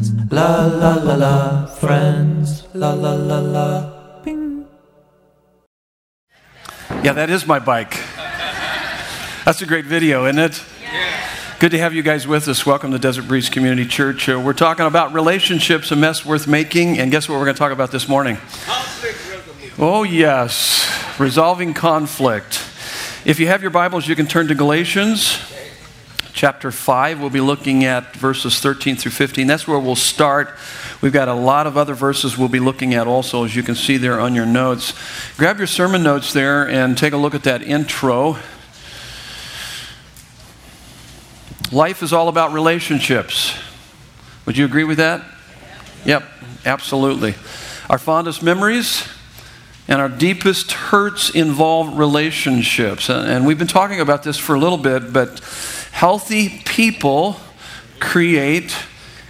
friends, la la la la, friends, la la la la, bing. Yeah, that is my bike. That's a great video, isn't it? Yeah. Good to have you guys with us. Welcome to Desert Breeze Community Church. We're talking about relationships, a mess worth making, and guess what we're going to talk about this morning? Conflict resolution. Oh, yes. Resolving conflict. If you have your Bibles, you can turn to Galatians chapter 5. We'll be looking at verses 13 through 15. That's where we'll start. We've got a lot of other verses we'll be looking at also, as you can see there on your notes. Grab your sermon notes there and take a look at that intro. Life is all about relationships. Would you agree with that? Yep, absolutely. Our fondest memories and our deepest hurts involve relationships. And we've been talking about this for a little bit, but healthy people create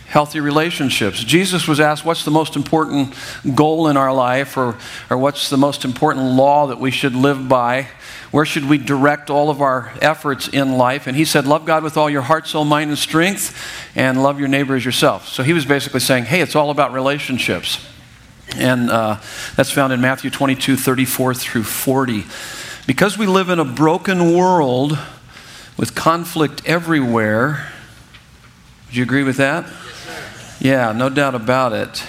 healthy relationships. Jesus was asked, what's the most important goal in our life, or what's the most important law that we should live by? Where should we direct all of our efforts in life? And he said, love God with all your heart, soul, mind, and strength, and love your neighbor as yourself. So he was basically saying, hey, it's all about relationships. And that's found in Matthew 22, 34 through 40. Because we live in a broken world with conflict everywhere, would you agree with that? Yeah, no doubt about it.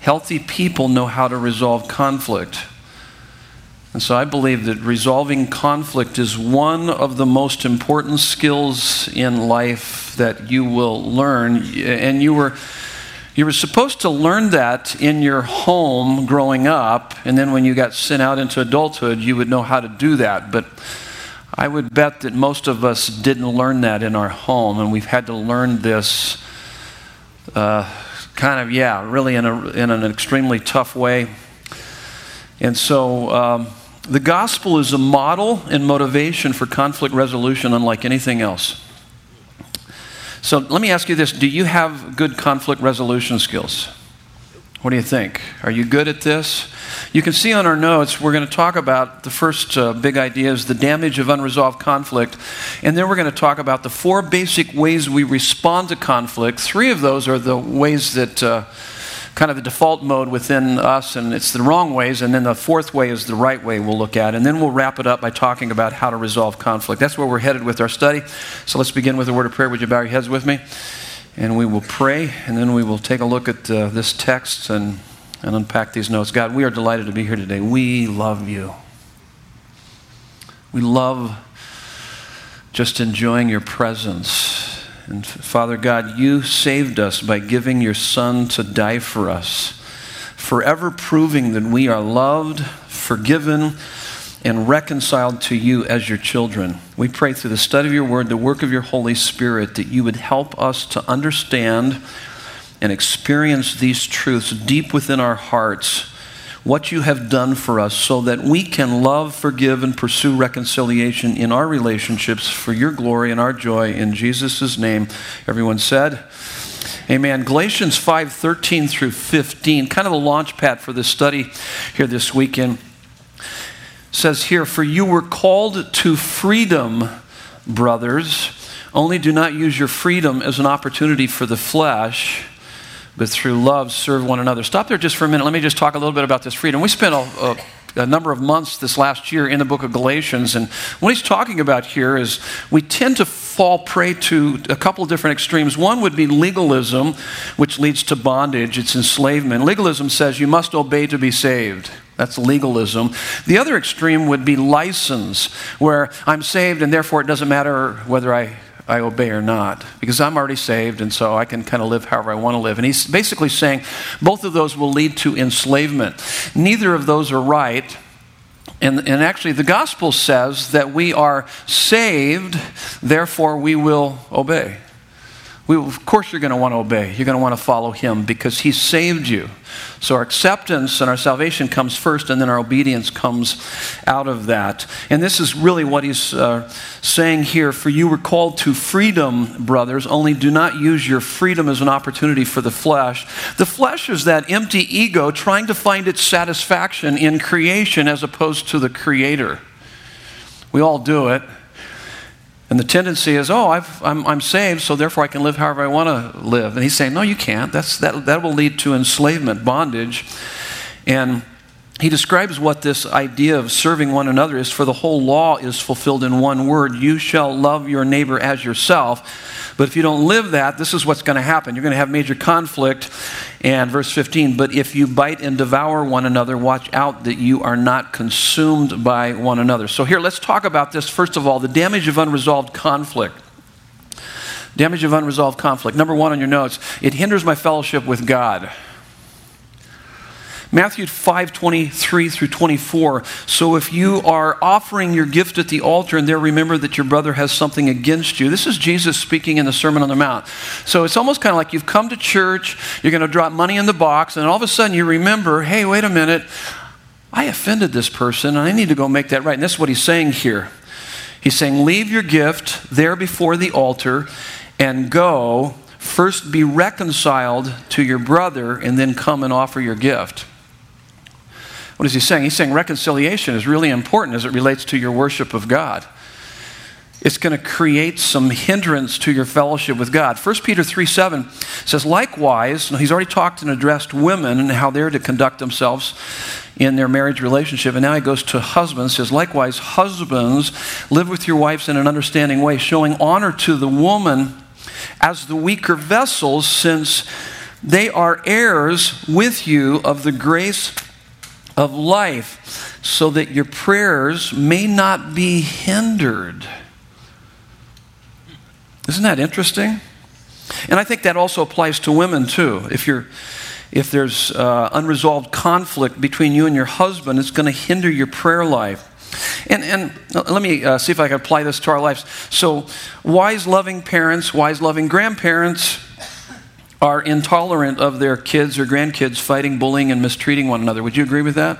Healthy people know how to resolve conflict. And so I believe that resolving conflict is one of the most important skills in life that you will learn. And you were supposed to learn that in your home growing up. And then when you got sent out into adulthood, you would know how to do that. But I would bet that most of us didn't learn that in our home. And we've had to learn this really in an extremely tough way. And so the gospel is a model and motivation for conflict resolution unlike anything else. So let me ask you this. Do you have good conflict resolution skills? What do you think? Are you good at this? You can see on our notes, we're going to talk about the first big idea is the damage of unresolved conflict. And then we're going to talk about the four basic ways we respond to conflict. Three of those are the ways that kind of the default mode within us, and it's the wrong ways. And then the fourth way is the right way we'll look at. And then we'll wrap it up by talking about how to resolve conflict. That's where we're headed with our study. So let's begin with a word of prayer. Would you bow your heads with me? And we will pray, and then we will take a look at this text and unpack these notes. God, we are delighted to be here today. We love you. We love just enjoying your presence. And Father God, you saved us by giving your Son to die for us, forever proving that we are loved, forgiven, and reconciled to you as your children. We pray through the study of your word, the work of your Holy Spirit, that you would help us to understand and experience these truths deep within our hearts, what you have done for us, so that we can love, forgive, and pursue reconciliation in our relationships for your glory and our joy. In Jesus' name, everyone said, amen. Galatians 5:13 through 15, kind of a launch pad for this study here this weekend. Says here, for you were called to freedom, brothers. Only do not use your freedom as an opportunity for the flesh, but through love serve one another. Stop there just for a minute. Let me just talk a little bit about this freedom. We spent a number of months this last year in the book of Galatians, and what he's talking about here is we tend to fall prey to a couple of different extremes. One would be legalism, which leads to bondage. It's enslavement. Legalism says you must obey to be saved. That's legalism. The other extreme would be license, where I'm saved and therefore it doesn't matter whether I obey or not, because I'm already saved, and so I can kind of live however I want to live. And he's basically saying both of those will lead to enslavement. Neither of those are right. And actually, the gospel says that we are saved, therefore we will obey. Of course you're going to want to obey. You're going to want to follow him because he saved you. So our acceptance and our salvation comes first, and then our obedience comes out of that. And this is really what he's saying here. For you were called to freedom, brothers. Only do not use your freedom as an opportunity for the flesh. The flesh is that empty ego trying to find its satisfaction in creation as opposed to the Creator. We all do it. And the tendency is, oh, I'm saved, so therefore I can live however I want to live. And he's saying, no, you can't. That will lead to enslavement, bondage. And he describes what this idea of serving one another is, for the whole law is fulfilled in one word: you shall love your neighbor as yourself. But if you don't live that, this is what's going to happen. You're going to have major conflict. And verse 15, but if you bite and devour one another, watch out that you are not consumed by one another. So here, let's talk about this. First of all, the damage of unresolved conflict. Damage of unresolved conflict. Number one on your notes: it hinders my fellowship with God. Matthew 5:23 through 24. So if you are offering your gift at the altar and there remember that your brother has something against you. This is Jesus speaking in the Sermon on the Mount. So it's almost kind of like you've come to church, you're going to drop money in the box, and all of a sudden you remember, hey, wait a minute, I offended this person, and I need to go make that right. And this is what he's saying here. He's saying, leave your gift there before the altar and go first be reconciled to your brother and then come and offer your gift. What is he saying? He's saying reconciliation is really important as it relates to your worship of God. It's going to create some hindrance to your fellowship with God. 1 Peter 3:7 says, likewise, he's already talked and addressed women and how they're to conduct themselves in their marriage relationship. And now he goes to husbands, says, likewise, husbands, live with your wives in an understanding way, showing honor to the woman as the weaker vessels, since they are heirs with you of the grace of life, so that your prayers may not be hindered. Isn't that interesting? And I think that also applies to women too. If there's unresolved conflict between you and your husband, it's going to hinder your prayer life. And let me see if I can apply this to our lives. So wise, loving parents, wise, loving grandparents are intolerant of their kids or grandkids fighting, bullying, and mistreating one another. Would you agree with that?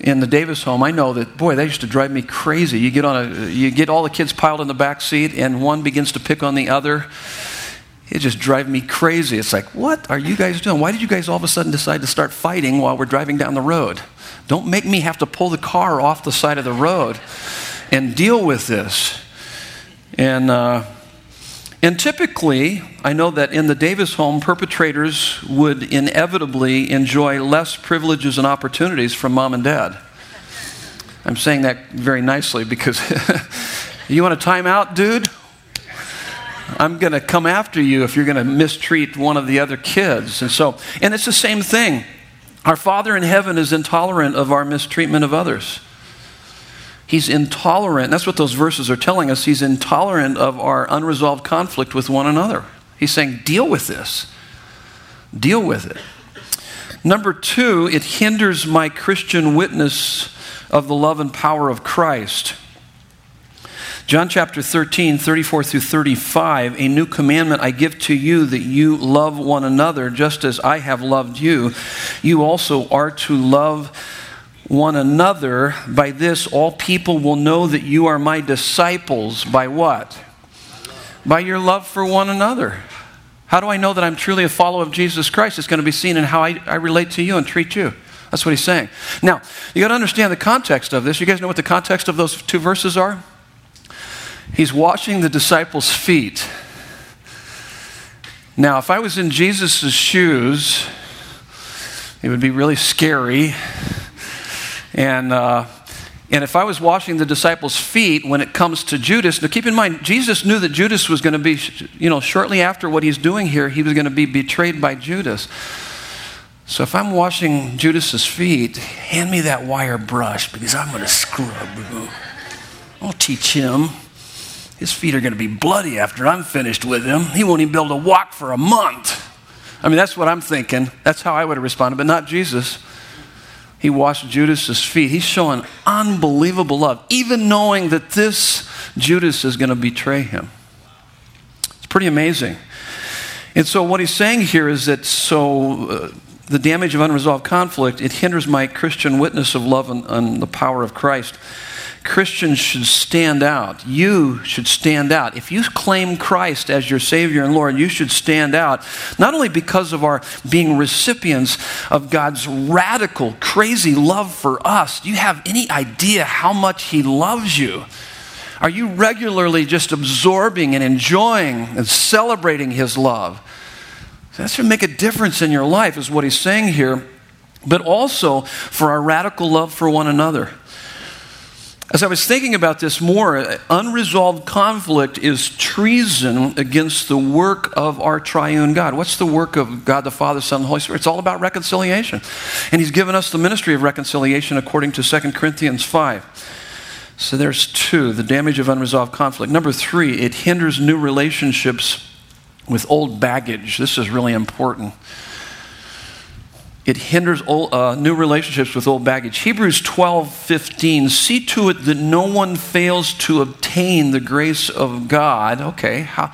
In the Davis home, I know that, boy, that used to drive me crazy. You get all the kids piled in the back seat, and one begins to pick on the other. It just drives me crazy. It's like, what are you guys doing? Why did you guys all of a sudden decide to start fighting while we're driving down the road? Don't make me have to pull the car off the side of the road and deal with this. And typically, I know that in the Davis home, perpetrators would inevitably enjoy less privileges and opportunities from mom and dad. I'm saying that very nicely because you want a timeout, dude? I'm going to come after you if you're going to mistreat one of the other kids. And it's the same thing. Our Father in heaven is intolerant of our mistreatment of others. He's intolerant. That's what those verses are telling us. He's intolerant of our unresolved conflict with one another. He's saying, deal with this. Deal with it. Number two, it hinders my Christian witness of the love and power of Christ. John chapter 13:34 through 35, a new commandment I give to you, that you love one another just as I have loved you. You also are to love one another. By this, all people will know that you are my disciples. By what? By your love for one another. How do I know that I'm truly a follower of Jesus Christ? It's going to be seen in how I relate to you and treat you. That's what he's saying. Now, you got to understand the context of this. You guys know what the context of those two verses are? He's washing the disciples' feet. Now, if I was in Jesus' shoes, it would be really scary. And if I was washing the disciples' feet when it comes to Judas, now keep in mind, Jesus knew that Judas was going to be, shortly after what he's doing here, he was going to be betrayed by Judas. So if I'm washing Judas' feet, hand me that wire brush because I'm going to scrub. I'll teach him. His feet are going to be bloody after I'm finished with him. He won't even be able to walk for a month. I mean, that's what I'm thinking. That's how I would have responded, but not Jesus. He washed Judas's feet. He's showing unbelievable love, even knowing that this Judas is going to betray him. It's pretty amazing. And so what he's saying here is that the damage of unresolved conflict, it hinders my Christian witness of love and the power of Christ. Christians should stand out. You should stand out. If you claim Christ as your Savior and Lord, you should stand out, not only because of our being recipients of God's radical, crazy love for us. Do you have any idea how much He loves you? Are you regularly just absorbing and enjoying and celebrating his love? That's going to make a difference in your life, is what he's saying here, but also for our radical love for one another. As I was thinking about this more, unresolved conflict is treason against the work of our triune God. What's the work of God the Father, Son, and the Holy Spirit? It's all about reconciliation. And he's given us the ministry of reconciliation according to 2 Corinthians 5. So there's two, the damage of unresolved conflict. Number three, it hinders new relationships with old baggage. This is really important. It hinders new relationships with old baggage. Hebrews 12:15. See to it that no one fails to obtain the grace of God. Okay, how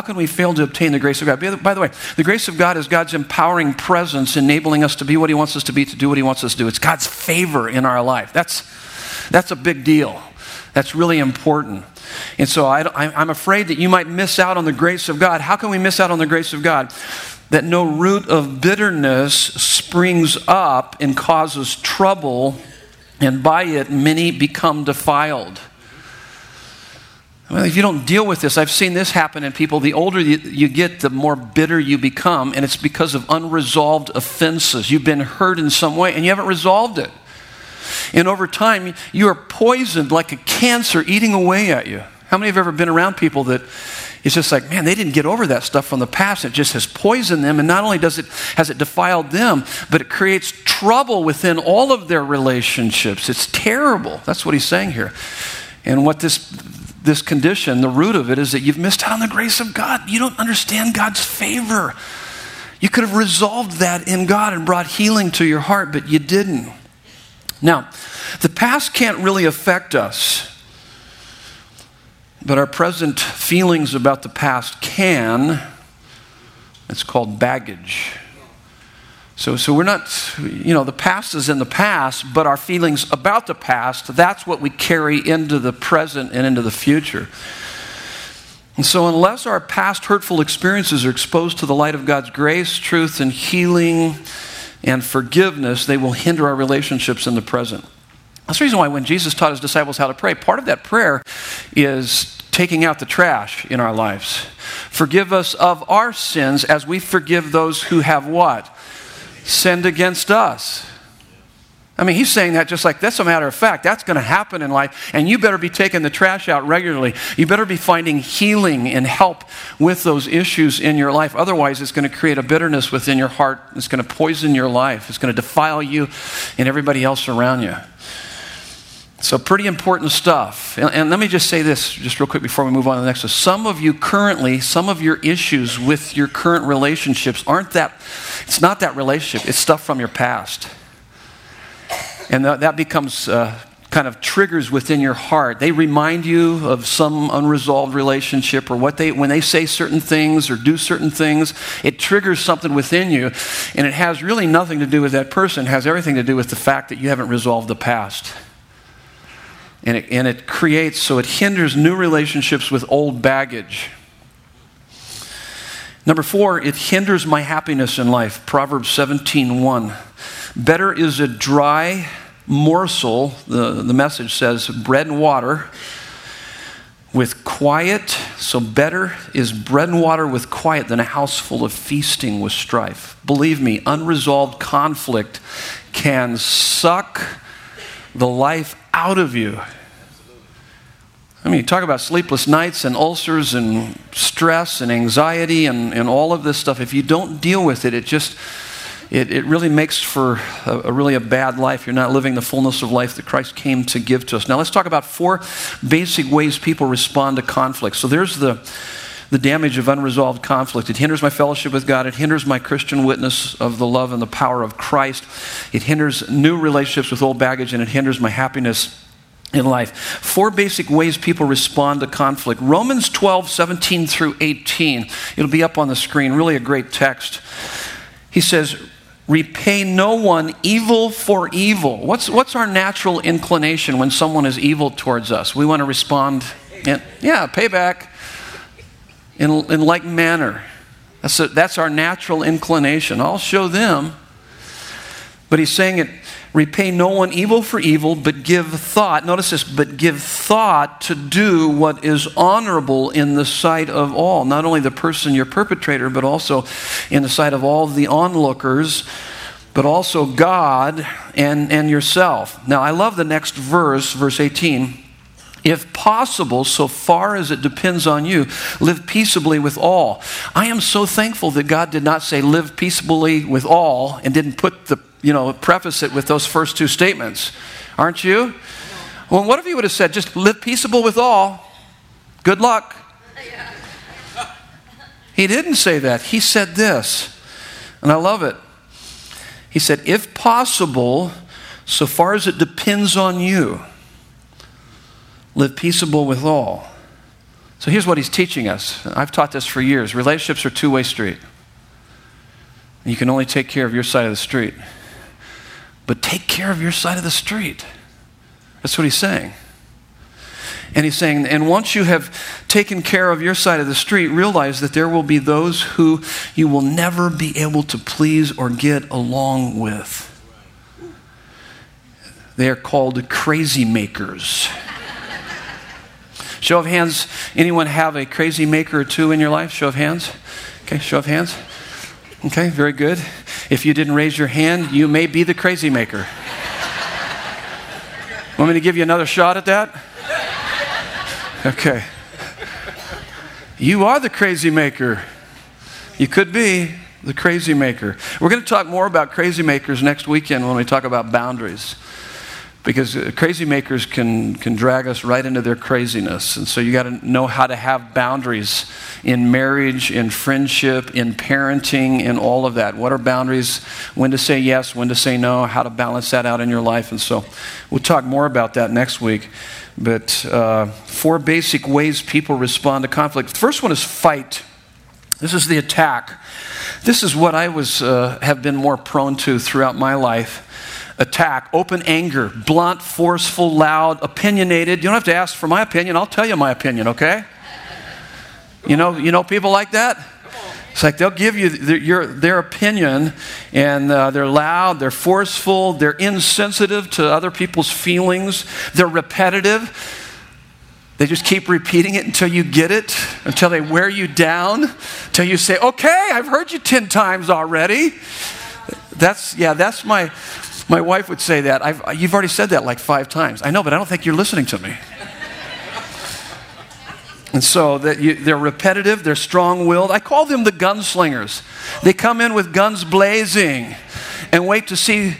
can we fail to obtain the grace of God? By the way, the grace of God is God's empowering presence, enabling us to be what he wants us to be, to do what he wants us to do. It's God's favor in our life. That's a big deal. That's really important. And so I'm afraid that you might miss out on the grace of God. How can we miss out on the grace of God? That no root of bitterness springs up and causes trouble, and by it many become defiled. Well, if you don't deal with this, I've seen this happen in people. The older you get, the more bitter you become, and it's because of unresolved offenses. You've been hurt in some way, and you haven't resolved it. And over time, you are poisoned like a cancer eating away at you. How many have ever been around people that it's just like, man, they didn't get over that stuff from the past. It just has poisoned them, and not only has it defiled them, but it creates trouble within all of their relationships. It's terrible. That's what he's saying here. And what this condition, the root of it, is that you've missed out on the grace of God. You don't understand God's favor. You could have resolved that in God and brought healing to your heart, but you didn't. Now, the past can't really affect us, but our present feelings about the past can. It's called baggage. So we're not, the past is in the past, but our feelings about the past, that's what we carry into the present and into the future. And so unless our past hurtful experiences are exposed to the light of God's grace, truth, and healing, and forgiveness, they will hinder our relationships in the present. That's the reason why when Jesus taught his disciples how to pray, part of that prayer is taking out the trash in our lives. Forgive us of our sins as we forgive those who have what? Sinned against us. I mean, he's saying that just like that's a matter of fact. That's going to happen in life, and you better be taking the trash out regularly. You better be finding healing and help with those issues in your life. Otherwise, it's going to create a bitterness within your heart. It's going to poison your life. It's going to defile you and everybody else around you. So pretty important stuff. And let me just say this just real quick before we move on to the next one. Some of you currently, some of your issues with your current relationships it's not that relationship. It's stuff from your past. And that becomes kind of triggers within your heart. They remind you of some unresolved relationship, or when they say certain things or do certain things, it triggers something within you. And it has really nothing to do with that person. It has everything to do with the fact that you haven't resolved the past. And it creates, so it hinders new relationships with old baggage. Number four, it hinders my happiness in life. Proverbs 17:1. Better is a dry morsel, the message says, bread and water with quiet. So better is bread and water with quiet than a house full of feasting with strife. Believe me, unresolved conflict can suck the life out of you. I mean, you talk about sleepless nights and ulcers and stress and anxiety and all of this stuff. If you don't deal with it, it really makes for a really bad life. You're not living the fullness of life that Christ came to give to us. Now let's talk about four basic ways people respond to conflict. So there's the damage of unresolved conflict. It hinders my fellowship with God. It hinders my Christian witness of the love and the power of Christ. It hinders new relationships with old baggage, and it hinders my happiness in life. Four basic ways people respond to conflict. Romans 12:17 through 18. It'll be up on the screen. Really a great text. He says, repay no one evil for evil. What's our natural inclination when someone is evil towards us? We want to respond, payback. In like manner. That's our natural inclination. I'll show them. But he's saying it, Repay no one evil for evil, but give thought. Notice this, but give thought to do what is honorable in the sight of all. Not only the person, your perpetrator, but also in the sight of all the onlookers, but also God and yourself. Now, I love the next verse, verse 18. If possible, so far as it depends on you, live peaceably with all. I am so thankful that God did not say live peaceably with all and didn't put the, preface it with those first two statements. Aren't you? Well, what if you would have said just live peaceable with all? Good luck. He didn't say that. He said this, and I love it. He said, if possible, so far as it depends on you, live peaceable with all. So here's what he's teaching us. I've taught this for years. Relationships are two-way street. You can only take care of your side of the street. But take care of your side of the street. That's what he's saying. And he's saying, and once you have taken care of your side of the street, realize that there will be those who you will never be able to please or get along with. They are called crazy makers. Show of hands, anyone have a crazy maker or two in your life? Show of hands. Okay, show of hands. Okay, very good. If you didn't raise your hand, you may be the crazy maker. Want me to give you another shot at that? Okay. You are the crazy maker. You could be the crazy maker. We're going to talk more about crazy makers next weekend when we talk about boundaries. Because crazy makers can drag us right into their craziness. And so you got to know how to have boundaries in marriage, in friendship, in parenting, in all of that. What are boundaries? When to say yes, when to say no, how to balance that out in your life. And so we'll talk more about that next week. But four basic ways people respond to conflict. The first one is fight. This is the attack. This is what I have been more prone to throughout my life. Attack, open anger, blunt, forceful, loud, opinionated. You don't have to ask for my opinion. I'll tell you my opinion, okay? You know people like that? It's like they'll give you their opinion, and they're loud, they're forceful, they're insensitive to other people's feelings, they're repetitive. They just keep repeating it until you get it, until they wear you down, until you say, okay, I've heard you 10 times already. That's my... My wife would say that. You've already said that like 5 times. I know, but I don't think you're listening to me. And so they're repetitive. They're strong-willed. I call them the gunslingers. They come in with guns blazing and wait to see,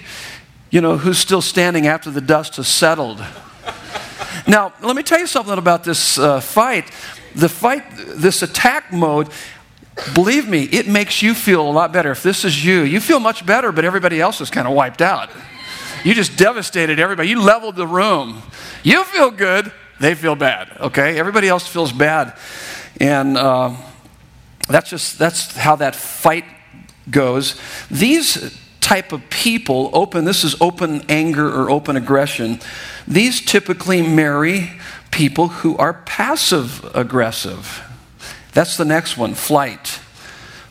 who's still standing after the dust has settled. Now, let me tell you something about this fight. This attack mode, believe me, it makes you feel a lot better. If this is you, you feel much better, but everybody else is kind of wiped out. You just devastated everybody. You leveled the room. You feel good. They feel bad, okay? Everybody else feels bad. And that's how that fight goes. These type of people, this is open anger or open aggression, these typically marry people who are passive-aggressive. That's the next one, flight.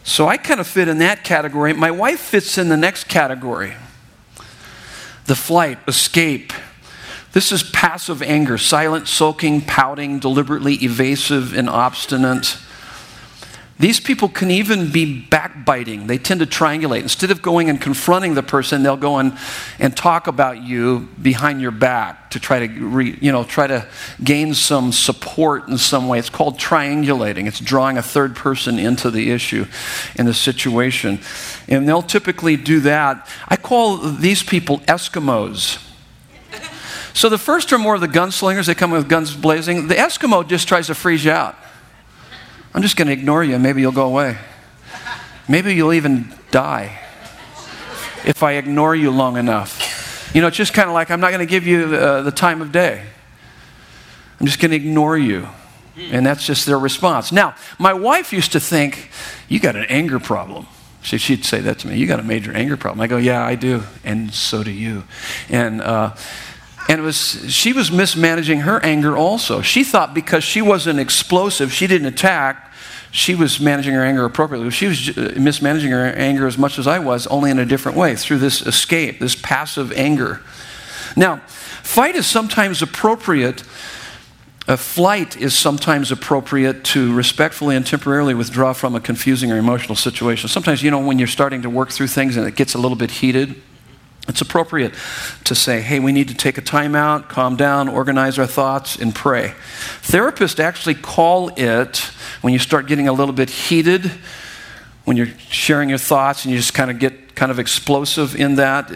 So I kind of fit in that category. My wife fits in the next category. The flight, escape. This is passive anger, silent, sulking, pouting, deliberately evasive and obstinate. These people can even be backbiting. They tend to triangulate. Instead of going and confronting the person, they'll go and talk about you behind your back to try to gain some support in some way. It's called triangulating. It's drawing a third person into the issue and the situation. And they'll typically do that. I call these people Eskimos. So the first are more of the gunslingers. They come with guns blazing. The Eskimo just tries to freeze you out. I'm just going to ignore you and maybe you'll go away. Maybe you'll even die if I ignore you long enough. It's just kind of like I'm not going to give you the time of day. I'm just going to ignore you. And that's just their response. Now, my wife used to think, you got an anger problem. She'd say that to me. You got a major anger problem. I go, yeah, I do. And so do you. And she was mismanaging her anger also. She thought because she wasn't explosive, she didn't attack, she was managing her anger appropriately. She was mismanaging her anger as much as I was, only in a different way, through this escape, this passive anger. Now, fight is sometimes appropriate. A flight is sometimes appropriate to respectfully and temporarily withdraw from a confusing or emotional situation. Sometimes, you know, when you're starting to work through things and it gets a little bit heated, it's appropriate to say, hey, we need to take a time out, calm down, organize our thoughts, and pray. Therapists actually call it, when you start getting a little bit heated, when you're sharing your thoughts and you just kind of get kind of explosive in that,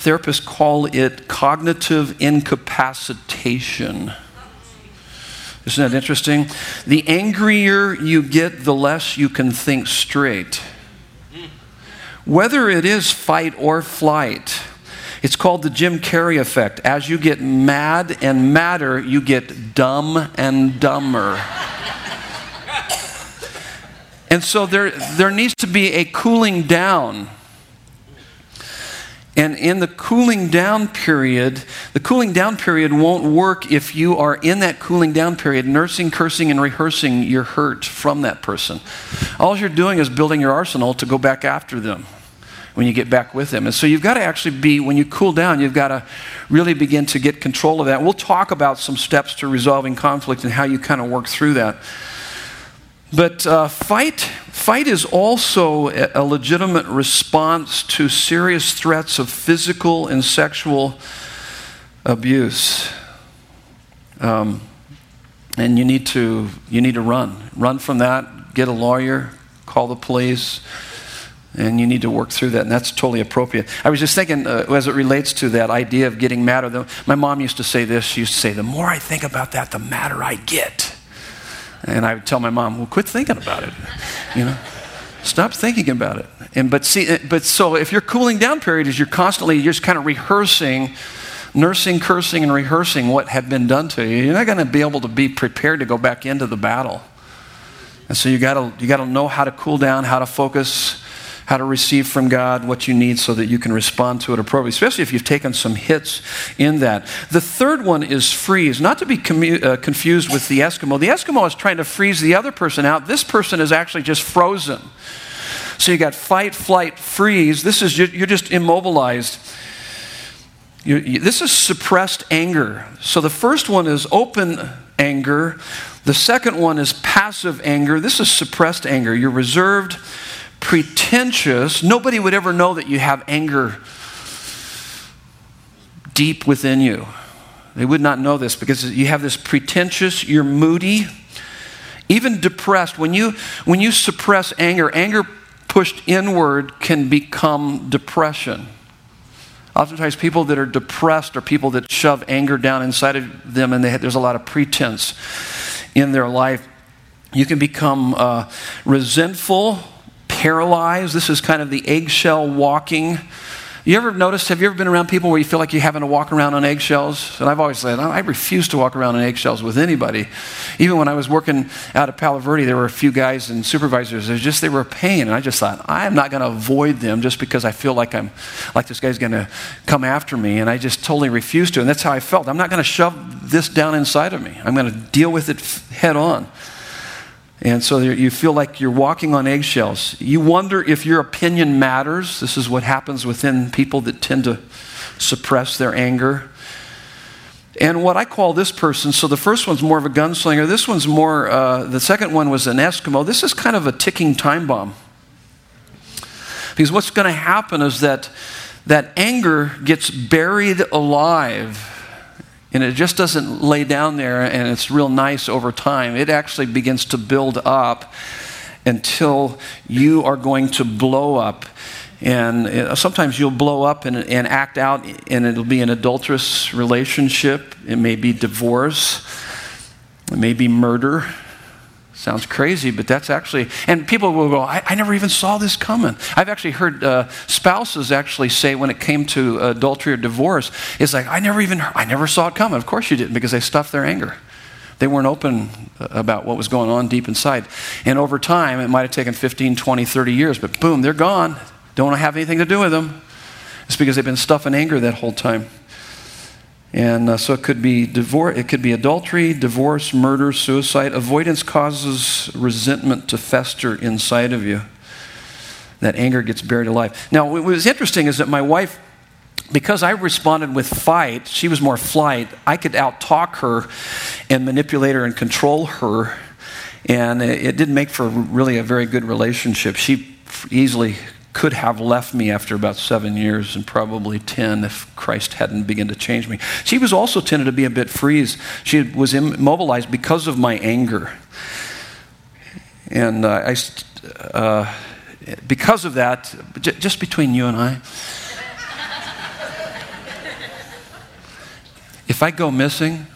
therapists call it cognitive incapacitation. Isn't that interesting? The angrier you get, the less you can think straight. Whether it is fight or flight, it's called the Jim Carrey effect. As you get mad and madder, you get dumb and dumber. And so there needs to be a cooling down. And in the cooling down period won't work if you are in that cooling down period nursing, cursing, and rehearsing your hurt from that person. All you're doing is building your arsenal to go back after them when you get back with them. And so you've got to actually be, when you cool down, you've got to really begin to get control of that. We'll talk about some steps to resolving conflict and how you kind of work through that. But fight is also a legitimate response to serious threats of physical and sexual abuse. And you need to run from that, get a lawyer, call the police, and you need to work through that, and that's totally appropriate. I was just thinking, as it relates to that idea of getting madder, my mom used to say this, she used to say, the more I think about that, the madder I get. And I would tell my mom, well, quit thinking about it, you know. Stop thinking about it. So if your cooling down period is you're just kind of rehearsing, nursing, cursing, and rehearsing what had been done to you, you're not going to be able to be prepared to go back into the battle. And so you got to know how to cool down, how to focus, how to receive from God what you need so that you can respond to it appropriately, especially if you've taken some hits in that. The third one is freeze, not to be confused with the Eskimo. The Eskimo is trying to freeze the other person out. This person is actually just frozen. So you got fight, flight, freeze. This is you're just immobilized. This is suppressed anger. So the first one is open anger. The second one is passive anger. This is suppressed anger. You're reserved, pretentious. Nobody would ever know that you have anger deep within you. They would not know this because you have this pretentious, you're moody, even depressed. When you suppress anger pushed inward can become depression. Oftentimes people that are depressed are people that shove anger down inside of them, and there's a lot of pretense in their life. You can become resentful, paralyzed. This is kind of the eggshell walking. Have you ever been around people where you feel like you're having to walk around on eggshells? And I've always said, I refuse to walk around on eggshells with anybody. Even when I was working out at Palo Verde, there were a few guys and supervisors. They were a pain. And I just thought, I am not going to avoid them just because I feel like this guy's going to come after me. And I just totally refused to. And that's how I felt. I'm not going to shove this down inside of me. I'm going to deal with it head on. And so you feel like you're walking on eggshells. You wonder if your opinion matters. This is what happens within people that tend to suppress their anger. And what I call this person, so the first one's more of a gunslinger. This one's more, the second one was an Eskimo. This is kind of a ticking time bomb. Because what's going to happen is that anger gets buried alive. And it just doesn't lay down there and it's real nice over time. It actually begins to build up until you are going to blow up. And sometimes you'll blow up and act out, and it'll be an adulterous relationship. It may be divorce. It may be murder. Sounds crazy, but that's actually... And people will go, I never even saw this coming. I've actually heard spouses actually say when it came to adultery or divorce, it's like, I never saw it coming. Of course you didn't, because they stuffed their anger. They weren't open about what was going on deep inside. And over time, it might have taken 15, 20, 30 years, but boom, they're gone. Don't want to have anything to do with them. It's because they've been stuffing anger that whole time. And so it could be divorce, it could be adultery, divorce, murder, suicide. Avoidance causes resentment to fester inside of you. That anger gets buried alive. Now, what was interesting is that my wife, because I responded with fight, she was more flight, I could out-talk her and manipulate her and control her. And it didn't make for really a very good relationship. She easily could have left me after about 7 years and probably 10 if Christ hadn't begun to change me. She was also tended to be a bit freeze. She was immobilized because of my anger. And because of that, just between you and I, if I go missing,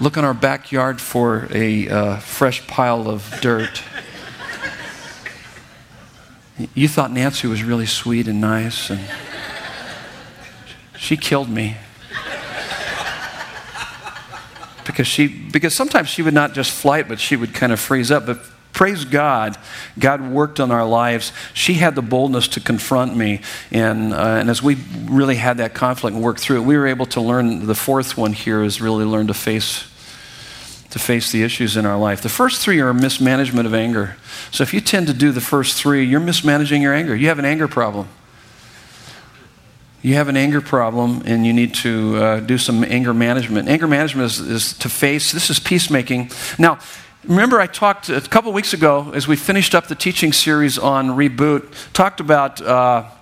look in our backyard for a fresh pile of dirt. You thought Nancy was really sweet and nice, and she killed me. Because sometimes she would not just flight, but she would kind of freeze up. But praise God, God worked on our lives. She had the boldness to confront me, and as we really had that conflict and worked through it, we were able to learn. The fourth one here is really learn to face the issues in our life. The first three are mismanagement of anger. So if you tend to do the first three, you're mismanaging your anger. You have an anger problem. You have an anger problem, and you need to do some anger management. Anger management is to face. This is peacemaking. Now, remember I talked a couple weeks ago as we finished up the teaching series on reboot, talked about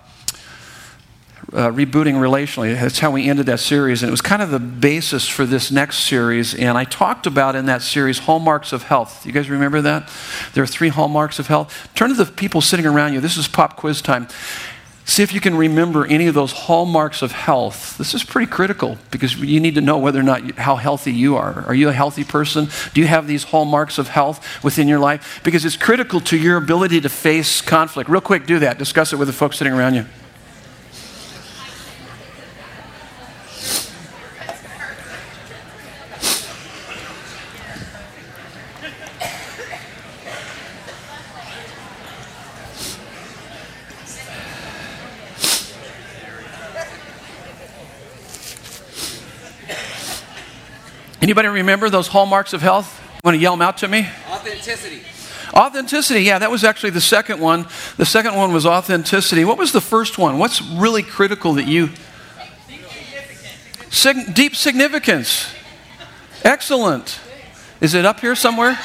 rebooting relationally. That's how we ended that series, and it was kind of the basis for this next series. And I talked about in that series hallmarks of health. You guys remember that? There are three hallmarks of health. Turn to the people sitting around you. This is pop quiz time. See if you can remember any of those hallmarks of health. This is pretty critical because you need to know whether or not how healthy you are. Are you a healthy person? Do you have these hallmarks of health within your life? Because it's critical to your ability to face conflict. Real quick, do that. Discuss it with the folks sitting around you. Anybody remember those hallmarks of health? Want to yell them out to me? Authenticity. Authenticity, yeah, that was actually the second one. The second one was authenticity. What was the first one? What's really critical that you... Deep significance. Excellent. Is it up here somewhere?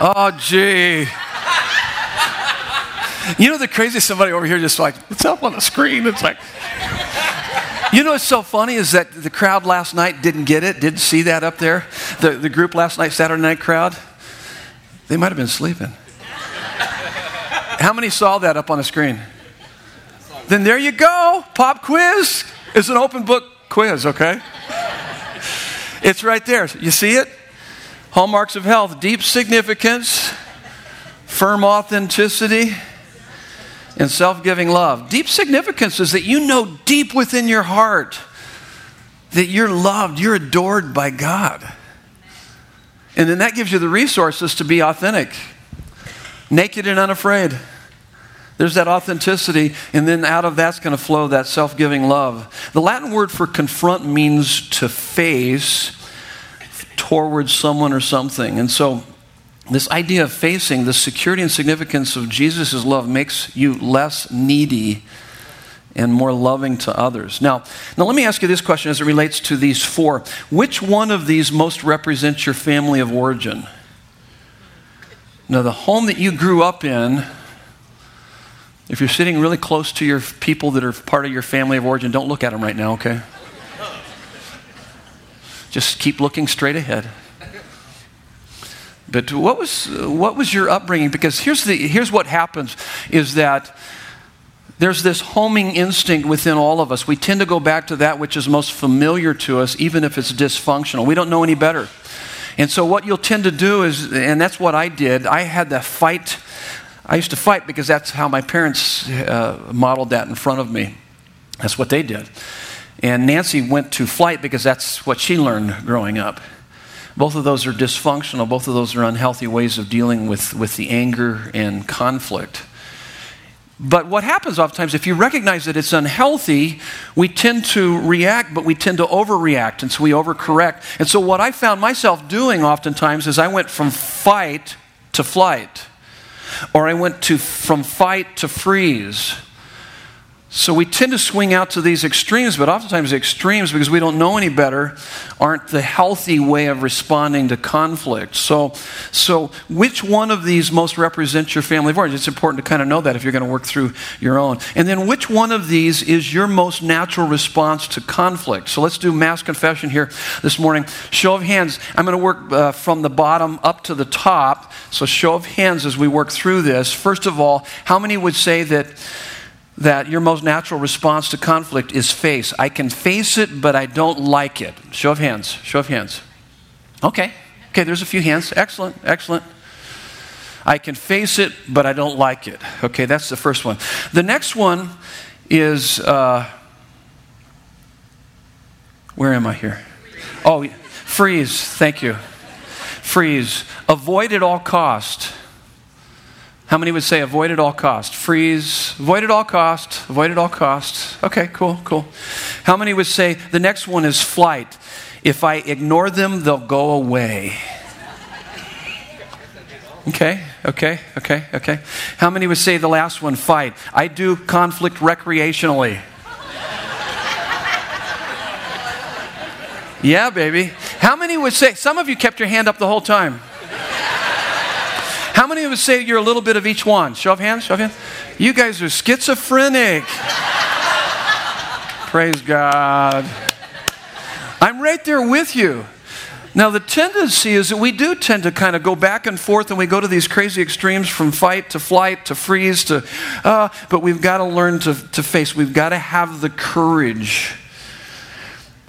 Oh, gee. You know the crazy somebody over here just like, it's up on the screen. It's like... You know what's so funny is that the crowd last night didn't get it, didn't see that up there. The group last night, Saturday night crowd, they might have been sleeping. How many saw that up on the screen? Then there you go, pop quiz. It's an open book quiz, okay? It's right there. You see it? Hallmarks of health, deep significance, firm authenticity, and self-giving love. Deep significance is that you know deep within your heart that you're loved, you're adored by God. And then that gives you the resources to be authentic, naked and unafraid. There's that authenticity, and then out of that's going to flow that self-giving love. The Latin word for confront means to face towards someone or something. And so this idea of facing the security and significance of Jesus' love makes you less needy and more loving to others. Now, let me ask you this question as it relates to these four. Which one of these most represents your family of origin? Now, the home that you grew up in, if you're sitting really close to your people that are part of your family of origin, don't look at them right now, okay? Just keep looking straight ahead. But what was your upbringing? Because here's what happens is that there's this homing instinct within all of us. We tend to go back to that which is most familiar to us, even if it's dysfunctional. We don't know any better. And so what you'll tend to do is, and that's what I did, I had that fight. I used to fight because that's how my parents modeled that in front of me. That's what they did. And Nancy went to flight because that's what she learned growing up. Both of those are dysfunctional. Both of those are unhealthy ways of dealing with the anger and conflict. But what happens oftentimes, if you recognize that it's unhealthy, we tend to react, but we tend to overreact, and so we overcorrect. And so what I found myself doing oftentimes is I went from fight to flight, or I went from fight to freeze. So we tend to swing out to these extremes, but oftentimes the extremes, because we don't know any better, aren't the healthy way of responding to conflict. So which one of these most represents your family of origin? It's important to kind of know that if you're going to work through your own. And then which one of these is your most natural response to conflict? So let's do mass confession here this morning. Show of hands. I'm going to work from the bottom up to the top. So show of hands as we work through this. First of all, how many would say that your most natural response to conflict is face? I can face it, but I don't like it. Show of hands. Show of hands. Okay, there's a few hands. Excellent. I can face it, but I don't like it. Okay, that's the first one. The next one is, where am I here? Oh, freeze. Thank you. Freeze. Avoid at all cost. How many would say avoid at all cost? Freeze. Avoid at all cost. Avoid at all cost. Okay, cool. How many would say the next one is flight? If I ignore them, they'll go away. Okay. How many would say the last one, fight? I do conflict recreationally. Yeah, baby. How many would say, some of you kept your hand up the whole time. How many of us say you're a little bit of each one? Show of hands. You guys are schizophrenic. Praise God. I'm right there with you. Now, the tendency is that we do tend to kind of go back and forth, and we go to these crazy extremes from fight to flight to freeze to, but we've got to learn to face. We've got to have the courage.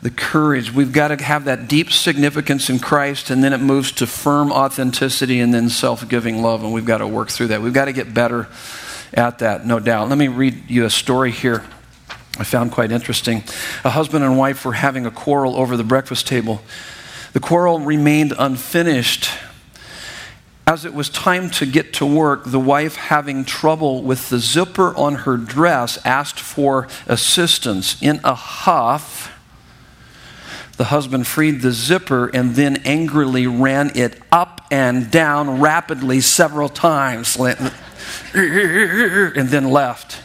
The courage. We've got to have that deep significance in Christ, and then it moves to firm authenticity and then self-giving love, and we've got to work through that. We've got to get better at that, no doubt. Let me read you a story here I found quite interesting. A husband and wife were having a quarrel over the breakfast table. The quarrel remained unfinished. As it was time to get to work, the wife, having trouble with the zipper on her dress, asked for assistance. In a huff, the husband freed the zipper and then angrily ran it up and down rapidly several times and then left.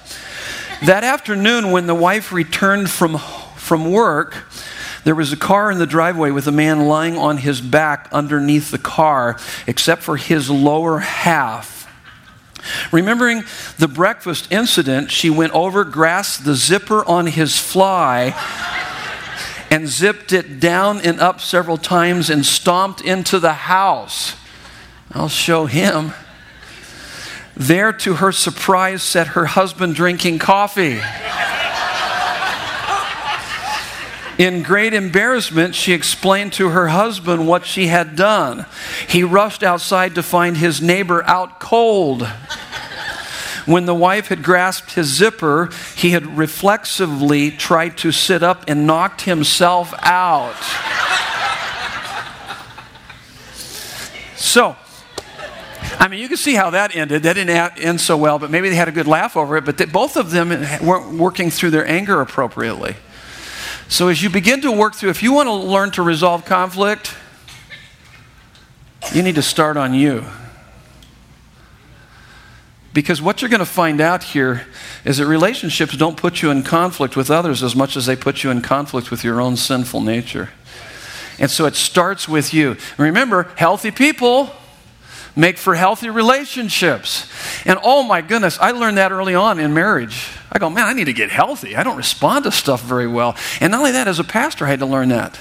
That afternoon, when the wife returned from work, there was a car in the driveway with a man lying on his back underneath the car, except for his lower half. Remembering the breakfast incident, she went over, grasped the zipper on his fly, and zipped it down and up several times and stomped into the house. I'll show him. There, to her surprise, sat her husband drinking coffee. In great embarrassment, she explained to her husband what she had done. He rushed outside to find his neighbor out cold. When the wife had grasped his zipper, he had reflexively tried to sit up and knocked himself out. So, I mean, you can see how that ended. That didn't end so well, but maybe they had a good laugh over it, but both of them weren't working through their anger appropriately. So as you begin to work through, if you want to learn to resolve conflict, you need to start on you. Because what you're going to find out here is that relationships don't put you in conflict with others as much as they put you in conflict with your own sinful nature. And so it starts with you. Remember, healthy people make for healthy relationships. And oh my goodness, I learned that early on in marriage. I go, man, I need to get healthy. I don't respond to stuff very well. And not only that, as a pastor, I had to learn that.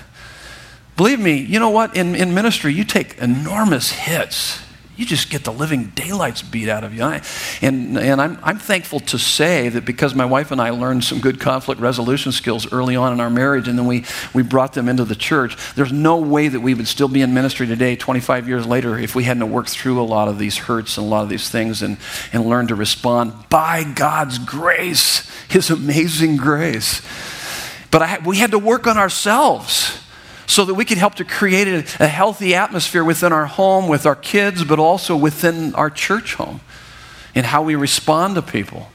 Believe me, you know what? In ministry, you take enormous hits. You just get the living daylights beat out of you. And I'm thankful to say that because my wife and I learned some good conflict resolution skills early on in our marriage, and then we brought them into the church, there's no way that we would still be in ministry today 25 years later if we hadn't worked through a lot of these hurts and a lot of these things and learned to respond by God's grace, His amazing grace. But we had to work on ourselves, so that we could help to create a healthy atmosphere within our home, with our kids, but also within our church home, and how we respond to people.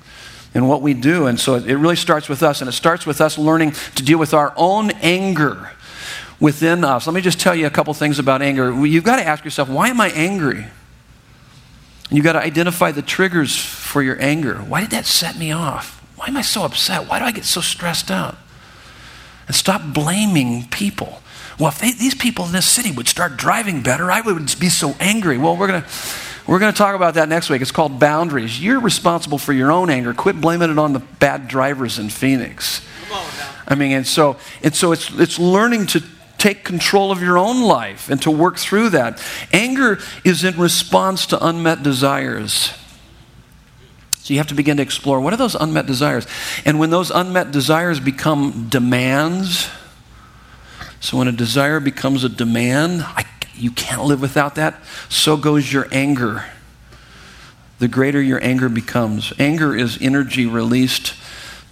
in what we do. And so it really starts with us, and it starts with us learning to deal with our own anger within us. Let me just tell you a couple things about anger. You've got to ask yourself, why am I angry? And you've got to identify the triggers for your anger. Why did that set me off? Why am I so upset? Why do I get so stressed out? And stop blaming people. Well, if these people in this city would start driving better, I would be so angry. Well, we're going to talk about that next week. It's called boundaries. You're responsible for your own anger. Quit blaming it on the bad drivers in Phoenix. Come on now. I mean, and so it's learning to take control of your own life and to work through that. Anger is in response to unmet desires. So you have to begin to explore, what are those unmet desires? And when those unmet desires become demands, so when a desire becomes a demand, you can't live without that, so goes your anger. The greater your anger becomes. Anger is energy released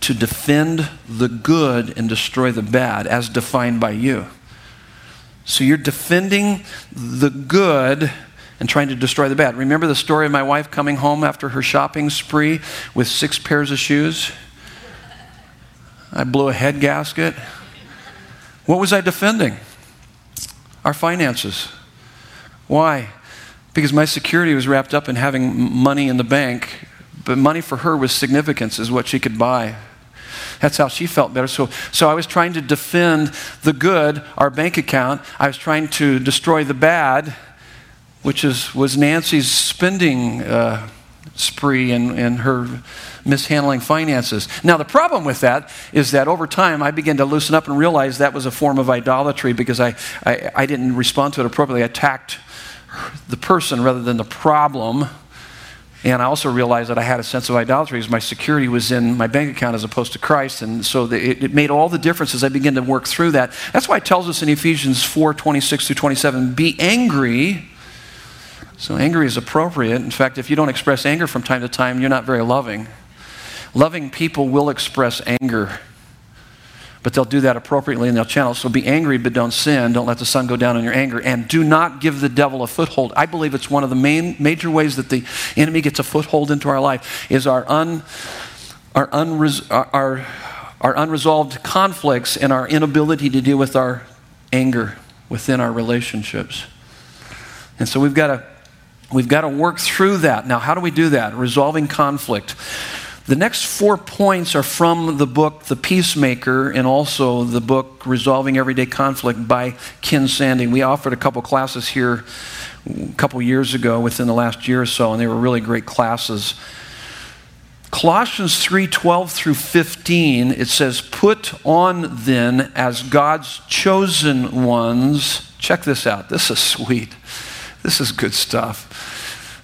to defend the good and destroy the bad, as defined by you. So you're defending the good and trying to destroy the bad. Remember the story of my wife coming home after her shopping spree with 6 pairs of shoes? I blew a head gasket. What was I defending? Our finances. Why? Because my security was wrapped up in having money in the bank, but money for her was significance, is what she could buy. That's how she felt better. So I was trying to defend the good, our bank account. I was trying to destroy the bad, which was Nancy's spending spree and her mishandling finances. Now, the problem with that is that over time, I began to loosen up and realize that was a form of idolatry because I didn't respond to it appropriately. I attacked the person rather than the problem. And I also realized that I had a sense of idolatry because my security was in my bank account as opposed to Christ. And so it made all the difference as I began to work through that. That's why it tells us in Ephesians 4:26 through 27, be angry. So anger is appropriate. In fact, if you don't express anger from time to time, you're not very loving. Loving people will express anger, but they'll do that appropriately and they'll channel. So be angry, but don't sin. Don't let the sun go down on your anger. And do not give the devil a foothold. I believe it's one of the major ways that the enemy gets a foothold into our life is our unresolved conflicts and our inability to deal with our anger within our relationships. And so we've got to work through that. Now, how do we do that? Resolving conflict. The next 4 points are from the book The Peacemaker and also the book Resolving Everyday Conflict by Ken Sanding. We offered a couple classes here a couple years ago within the last year or so, and they were really great classes. Colossians 3:12 through 15, it says, put on then as God's chosen ones. Check this out. This is sweet. This is good stuff.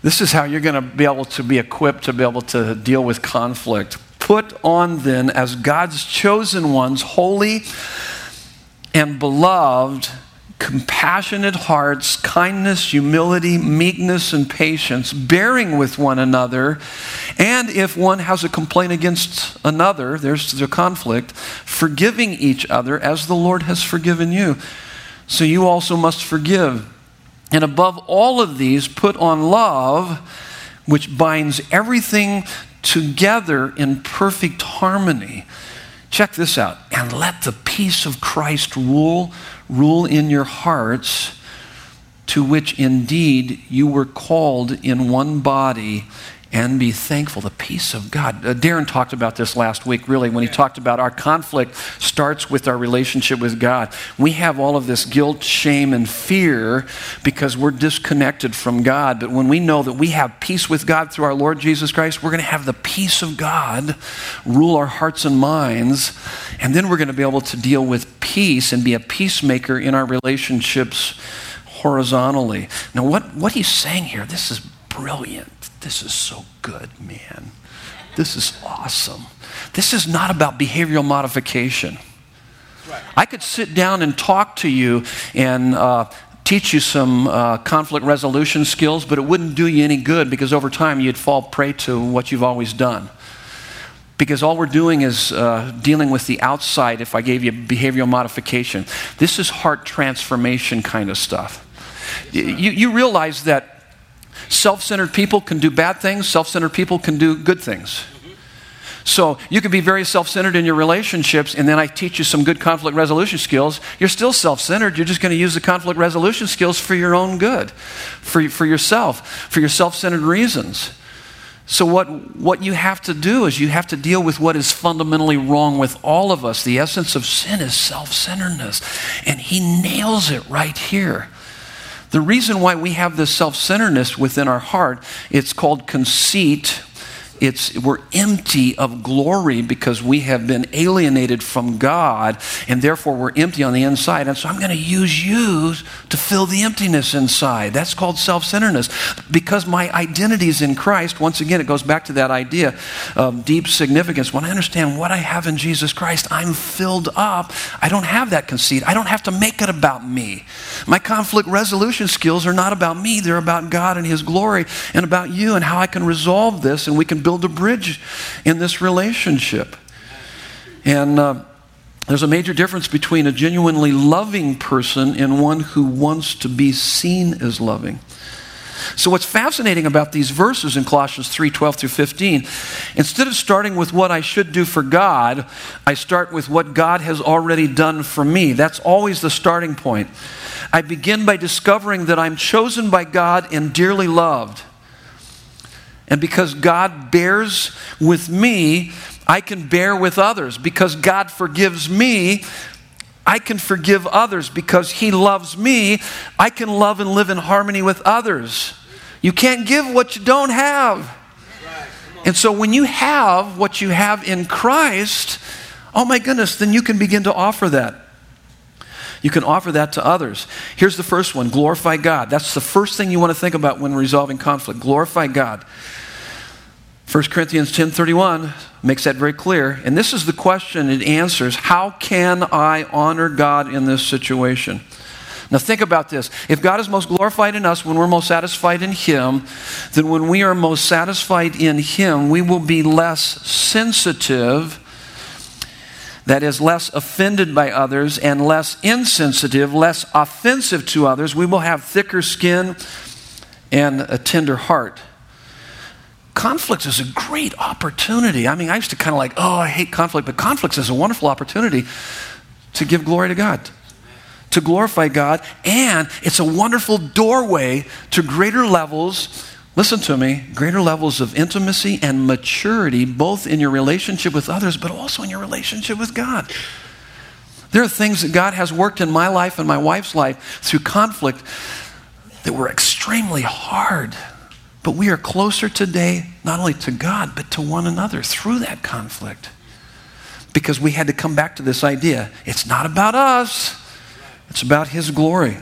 This is how you're going to be able to be equipped to be able to deal with conflict. Put on then as God's chosen ones, holy and beloved, compassionate hearts, kindness, humility, meekness, and patience, bearing with one another. And if one has a complaint against another, there's the conflict, forgiving each other as the Lord has forgiven you. So you also must forgive. And above all of these, put on love, which binds everything together in perfect harmony. Check this out. And let the peace of Christ rule in your hearts, to which indeed you were called in one body, and be thankful. The peace of God. Darren talked about this last week, really, when he talked about our conflict starts with our relationship with God. We have all of this guilt, shame, and fear because we're disconnected from God. But when we know that we have peace with God through our Lord Jesus Christ, we're going to have the peace of God rule our hearts and minds. And then we're going to be able to deal with peace and be a peacemaker in our relationships horizontally. Now, what he's saying here, this is brilliant. This is so good, man. This is awesome. This is not about behavioral modification. Right. I could sit down and talk to you and teach you some conflict resolution skills, but it wouldn't do you any good because over time you'd fall prey to what you've always done. Because all we're doing is dealing with the outside if I gave you behavioral modification. This is heart transformation kind of stuff. You realize that self-centered people can do bad things. Self-centered people can do good things. So you can be very self-centered in your relationships, and then I teach you some good conflict resolution skills. You're still self-centered. You're just going to use the conflict resolution skills for your own good, for yourself, for your self-centered reasons. So what you have to do is you have to deal with what is fundamentally wrong with all of us. The essence of sin is self-centeredness, and he nails it right here. The reason why we have this self-centeredness within our heart, it's called conceit. We're empty of glory because we have been alienated from God, and therefore we're empty on the inside. And so I'm going to use you to fill the emptiness inside. That's called self-centeredness. Because my identity is in Christ, once again, it goes back to that idea of deep significance. When I understand what I have in Jesus Christ, I'm filled up. I don't have that conceit. I don't have to make it about me. My conflict resolution skills are not about me. They're about God and His glory and about you and how I can resolve this, and we can build a bridge in this relationship. And there's a major difference between a genuinely loving person and one who wants to be seen as loving. So what's fascinating about these verses in Colossians 3:12 through 15, instead of starting with what I should do for God, I start with what God has already done for me. That's always the starting point. I begin by discovering that I'm chosen by God and dearly loved. And because God bears with me, I can bear with others. Because God forgives me, I can forgive others. Because He loves me, I can love and live in harmony with others. You can't give what you don't have. And so when you have what you have in Christ, oh my goodness, then you can begin to offer that. You can offer that to others. Here's the first one, glorify God. That's the first thing you want to think about when resolving conflict. Glorify God. 1 Corinthians 10:31 makes that very clear. And this is the question it answers. How can I honor God in this situation? Now think about this. If God is most glorified in us when we're most satisfied in Him, then when we are most satisfied in Him, we will be less sensitive, that is, less offended by others and less insensitive, less offensive to others. We will have thicker skin and a tender heart. Conflict is a great opportunity. I mean, I used to kind of like, oh, I hate conflict, but conflict is a wonderful opportunity to give glory to God, to glorify God, and it's a wonderful doorway to greater levels, listen to me, greater levels of intimacy and maturity, both in your relationship with others, but also in your relationship with God. There are things that God has worked in my life and my wife's life through conflict that were extremely hard. But we are closer today, not only to God, but to one another through that conflict. Because we had to come back to this idea. It's not about us. It's about His glory.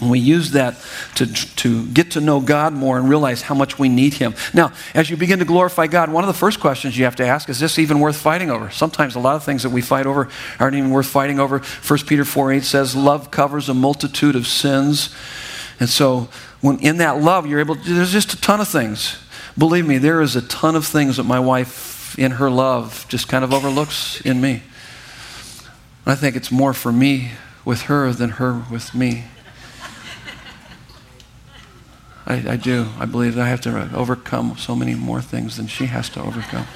And we use that to get to know God more and realize how much we need Him. Now, as you begin to glorify God, one of the first questions you have to ask, is this even worth fighting over? Sometimes a lot of things that we fight over aren't even worth fighting over. 1 Peter 4:8 says, love covers a multitude of sins. And so when in that love, you're able to, there's just a ton of things. Believe me, there is a ton of things that my wife in her love just kind of overlooks in me. And I think it's more for me with her than her with me. I do. I believe that I have to overcome so many more things than she has to overcome.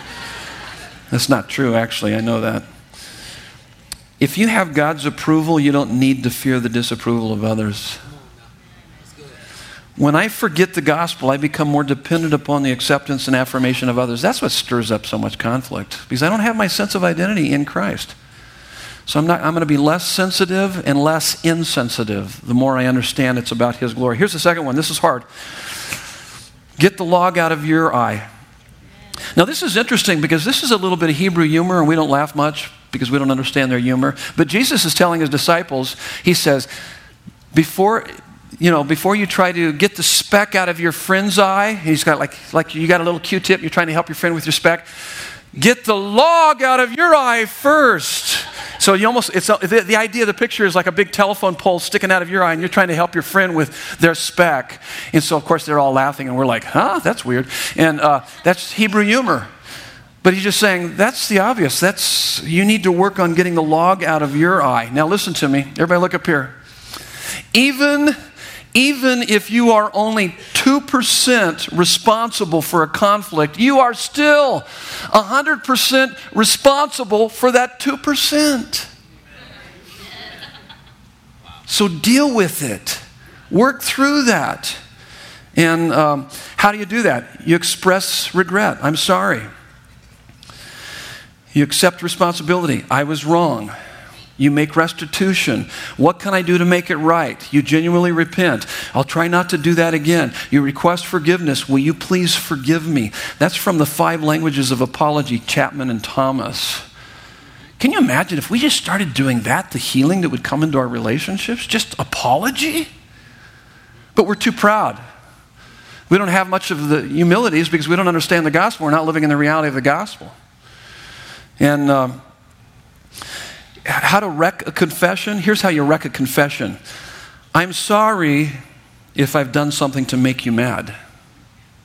That's not true, actually. I know that. If you have God's approval, you don't need to fear the disapproval of others. When I forget the gospel, I become more dependent upon the acceptance and affirmation of others. That's what stirs up so much conflict, because I don't have my sense of identity in Christ. So I'm going to be less sensitive and less insensitive the more I understand it's about His glory. Here's the second one. This is hard. Get the log out of your eye. Now, this is interesting because this is a little bit of Hebrew humor, and we don't laugh much because we don't understand their humor. But Jesus is telling His disciples, He says, before you try to get the speck out of your friend's eye, he's got like you got a little Q-tip, you're trying to help your friend with your speck, get the log out of your eye first. So you the idea of the picture is like a big telephone pole sticking out of your eye, and you're trying to help your friend with their speck. And so, of course, they're all laughing, and we're like, huh, that's weird. And that's Hebrew humor. But he's just saying, that's the obvious. You need to work on getting the log out of your eye. Now, listen to me. Everybody look up here. Even Even if you are only 2% responsible for a conflict, you are still 100% responsible for that 2%. So deal with it. Work through that. And how do you do that? You express regret. I'm sorry. You accept responsibility. I was wrong. You make restitution. What can I do to make it right? You genuinely repent. I'll try not to do that again. You request forgiveness. Will you please forgive me? That's from the 5 languages of apology, Chapman and Thomas. Can you imagine if we just started doing that, the healing that would come into our relationships? Just apology? But we're too proud. We don't have much of the humilities because we don't understand the gospel. We're not living in the reality of the gospel. And how to wreck a confession? Here's how you wreck a confession. I'm sorry if I've done something to make you mad.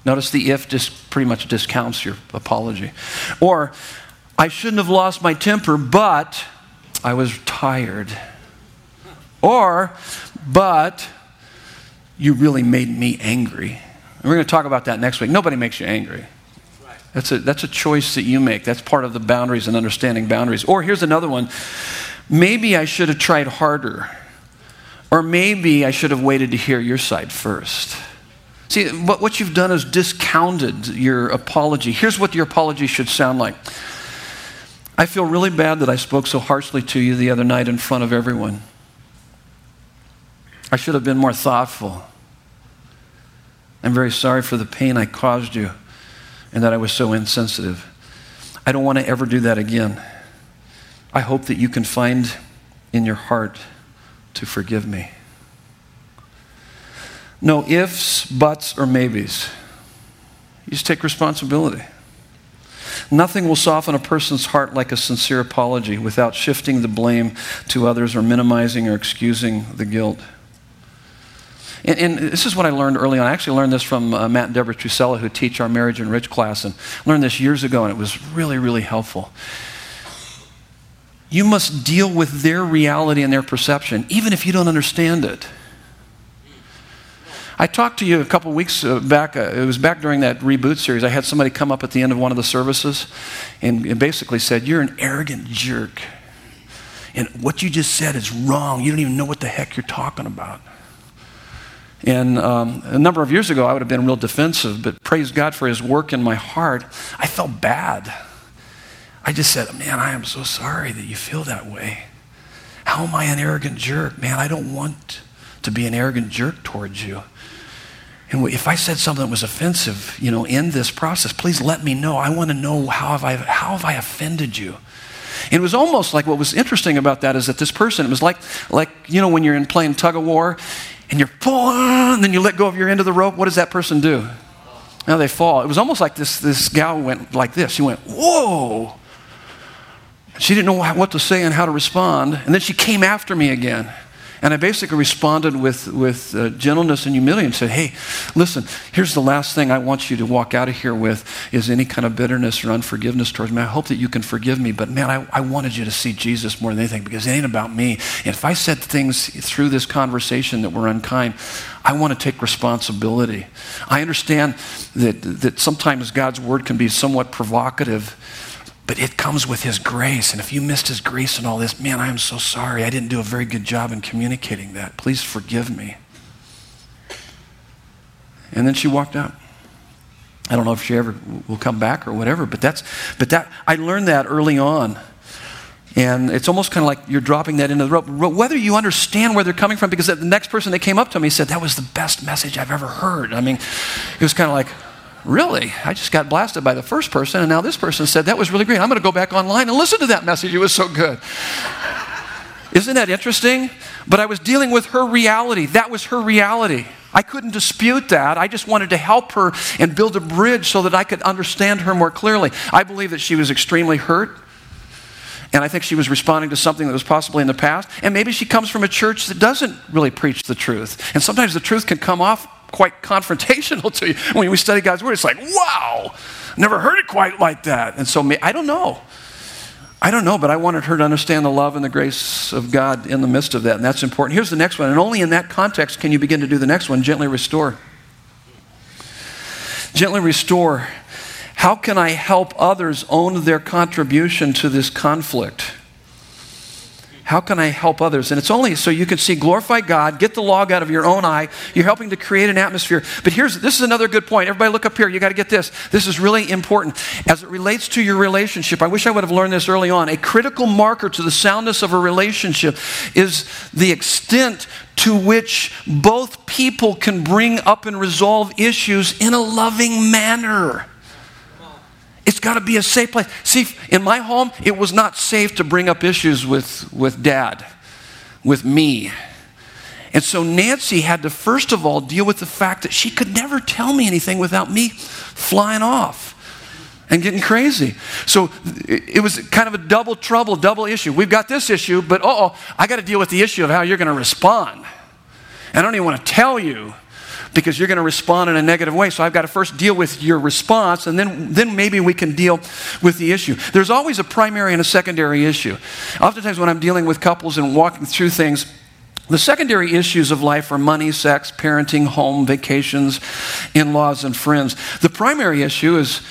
Notice the if just pretty much discounts your apology. Or, I shouldn't have lost my temper, but I was tired. Or, but you really made me angry. And we're going to talk about that next week. Nobody makes you angry. That's a choice that you make. That's part of the boundaries and understanding boundaries. Or here's another one. Maybe I should have tried harder. Or maybe I should have waited to hear your side first. See, what you've done is discounted your apology. Here's what your apology should sound like. I feel really bad that I spoke so harshly to you the other night in front of everyone. I should have been more thoughtful. I'm very sorry for the pain I caused you. And that I was so insensitive. I don't want to ever do that again. I hope that you can find in your heart to forgive me. No ifs, buts, or maybes. You just take responsibility. Nothing will soften a person's heart like a sincere apology without shifting the blame to others or minimizing or excusing the guilt. And this is what I learned early on. I actually learned this from Matt and Deborah Trussella, who teach our Marriage Enriched class, and learned this years ago, and it was really, really helpful. You must deal with their reality and their perception, even if you don't understand it. I talked to you a couple weeks back. It was back during that reboot series. I had somebody come up at the end of one of the services and basically said, "You're an arrogant jerk. And what you just said is wrong. You don't even know what the heck you're talking about." And a number of years ago, I would have been real defensive, but praise God for his work in my heart. I felt bad. I just said, "Man, I am so sorry that you feel that way. How am I an arrogant jerk? Man, I don't want to be an arrogant jerk towards you. And if I said something that was offensive, in this process, please let me know. I want to know how have I offended you?" And it was almost like what was interesting about that is that this person, it was like when you're in playing tug of war, and you're pulling, and then you let go of your end of the rope. What does that person do? Now they fall. It was almost like this gal went like this. She went, "Whoa." She didn't know what to say and how to respond. And then she came after me again. And I basically responded with gentleness and humility and said, "Hey, listen, here's the last thing I want you to walk out of here with is any kind of bitterness or unforgiveness towards me. I hope that you can forgive me, but man, I wanted you to see Jesus more than anything because it ain't about me. And if I said things through this conversation that were unkind, I want to take responsibility. I understand that sometimes God's word can be somewhat provocative, but it comes with his grace. And if you missed his grace and all this, man, I am so sorry. I didn't do a very good job in communicating that. Please forgive me." And then she walked out. I don't know if she ever will come back or whatever, but I learned that early on. And it's almost kind of like you're dropping that into the rope. Whether you understand where they're coming from, because the next person that came up to me said, "That was the best message I've ever heard." I mean, it was kind of like, really? I just got blasted by the first person, and now this person said, "That was really great. I'm going to go back online and listen to that message. It was so good." Isn't that interesting? But I was dealing with her reality. That was her reality. I couldn't dispute that. I just wanted to help her and build a bridge so that I could understand her more clearly. I believe that she was extremely hurt, and I think she was responding to something that was possibly in the past, and maybe she comes from a church that doesn't really preach the truth. And sometimes the truth can come off quite confrontational to you. When we study God's word, it's like, wow, never heard it quite like that. And so I don't know. I don't know, but I wanted her to understand the love and the grace of God in the midst of that, and that's important. Here's the next one, and only in that context can you begin to do the next one, gently restore. Gently restore. How can I help others own their contribution to this conflict? How can I help others? And it's only so you can see, glorify God, get the log out of your own eye. You're helping to create an atmosphere. But this is another good point. Everybody look up here. You got to get this. This is really important. As it relates to your relationship, I wish I would have learned this early on. A critical marker to the soundness of a relationship is the extent to which both people can bring up and resolve issues in a loving manner. It's got to be a safe place. See, in my home, it was not safe to bring up issues with Dad, with me. And so Nancy had to, first of all, deal with the fact that she could never tell me anything without me flying off and getting crazy. So it was kind of a double trouble, double issue. We've got this issue, but I got to deal with the issue of how you're going to respond. And I don't even want to tell you, because you're going to respond in a negative way. So I've got to first deal with your response, and then maybe we can deal with the issue. There's always a primary and a secondary issue. Oftentimes when I'm dealing with couples and walking through things, the secondary issues of life are money, sex, parenting, home, vacations, in-laws, and friends. The primary issue is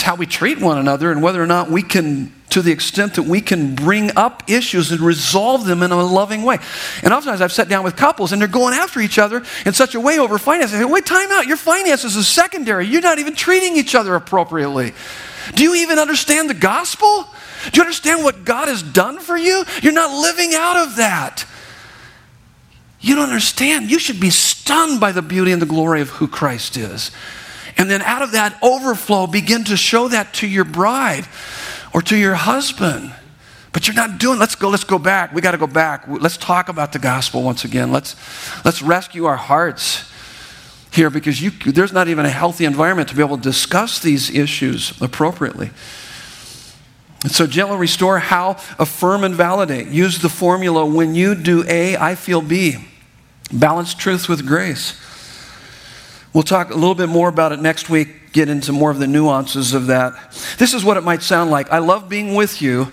how we treat one another and whether or not we can, to the extent that we can, bring up issues and resolve them in a loving way. And oftentimes I've sat down with couples and they're going after each other in such a way over finances. I say, wait, time out. Your finances is secondary. You're not even treating each other appropriately. Do you even understand the gospel? Do you understand what God has done for you? You're not living out of that. You don't understand. You should be stunned by the beauty and the glory of who Christ is. And then out of that overflow, begin to show that to your bride or to your husband. But you're not doing, let's go back. We got to go back. Let's talk about the gospel once again. Let's rescue our hearts here, because there's not even a healthy environment to be able to discuss these issues appropriately. And so gently restore. How? Affirm and validate. Use the formula, when you do A, I feel B. Balance truth with grace. We'll talk a little bit more about it next week, get into more of the nuances of that. This is what it might sound like. I love being with you,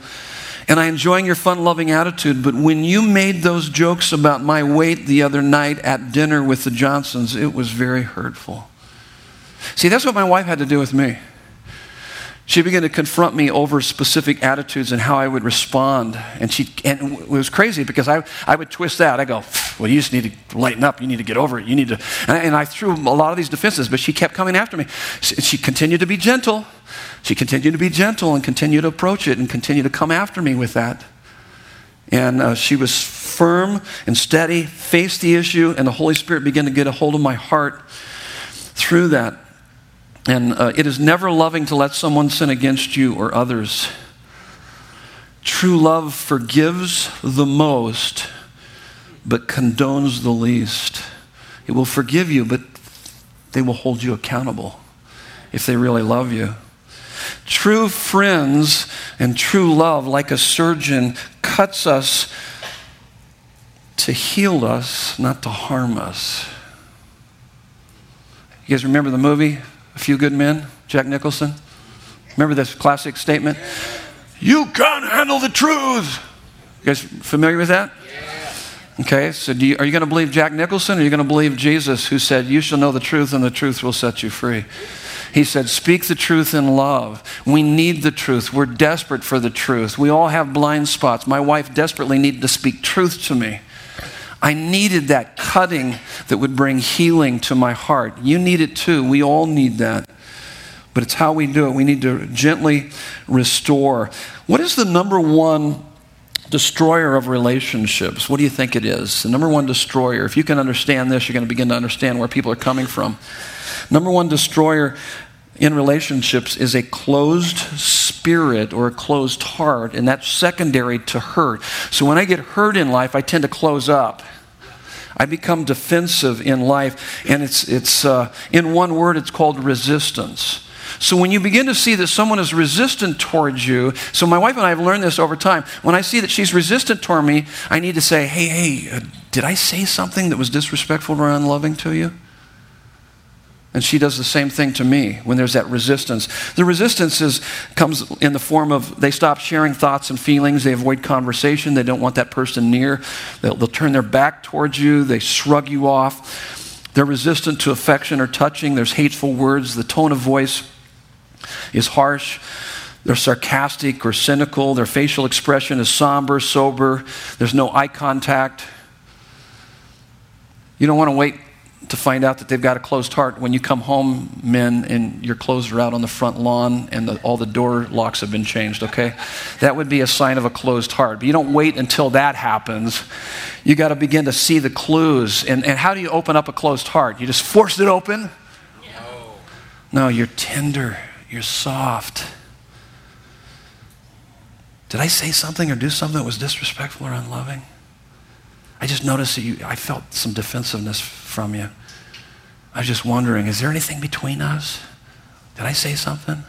and I enjoying your fun-loving attitude, but when you made those jokes about my weight the other night at dinner with the Johnsons, it was very hurtful. See, that's what my wife had to do with me. She began to confront me over specific attitudes and how I would respond. And it was crazy, because I would twist that. I go, well, you just need to lighten up. You need to get over it. You need to. And I threw a lot of these defenses, but she kept coming after me. She continued to be gentle. She continued to be gentle and continued to approach it and continued to come after me with that. And she was firm and steady, faced the issue, and the Holy Spirit began to get a hold of my heart through that. And it is never loving to let someone sin against you or others. True love forgives the most, but condones the least. It will forgive you, but they will hold you accountable if they really love you. True friends and true love, like a surgeon, cuts us to heal us, not to harm us. You guys remember the movie? A Few Good Men, Jack Nicholson. Remember this classic statement? Yeah. You can't handle the truth. You guys familiar with that? Yeah. Okay, so are you going to believe Jack Nicholson, or are you going to believe Jesus, who said, you shall know the truth and the truth will set you free? He said, speak the truth in love. We need the truth. We're desperate for the truth. We all have blind spots. My wife desperately needed to speak truth to me. I needed that cutting that would bring healing to my heart. You need it too. We all need that. But it's how we do it. We need to gently restore. What is the number one destroyer of relationships? What do you think it is? The number one destroyer. If you can understand this, you're going to begin to understand where people are coming from. Number one destroyer in relationships is a closed spirit or a closed heart, and that's secondary to hurt. So when I get hurt in life, I tend to close up. I become defensive in life, and it's in one word, it's called resistance. So when you begin to see that someone is resistant towards you, so my wife and I have learned this over time. When I see that she's resistant toward me, I need to say, hey, did I say something that was disrespectful or unloving to you? And she does the same thing to me when there's that resistance. The resistance comes in the form of they stop sharing thoughts and feelings. They avoid conversation. They don't want that person near. They'll turn their back towards you. They shrug you off. They're resistant to affection or touching. There's hateful words. The tone of voice is harsh. They're sarcastic or cynical. Their facial expression is somber, sober. There's no eye contact. You don't want to wait to find out that they've got a closed heart when you come home, men, and your clothes are out on the front lawn and all the door locks have been changed, okay? That would be a sign of a closed heart. But you don't wait until that happens. You got to begin to see the clues. And how do you open up a closed heart? You just force it open? No, you're tender. You're soft. Did I say something or do something that was disrespectful or unloving? I just noticed that I felt some defensiveness from you. I was just wondering, is there anything between us? Did I say something?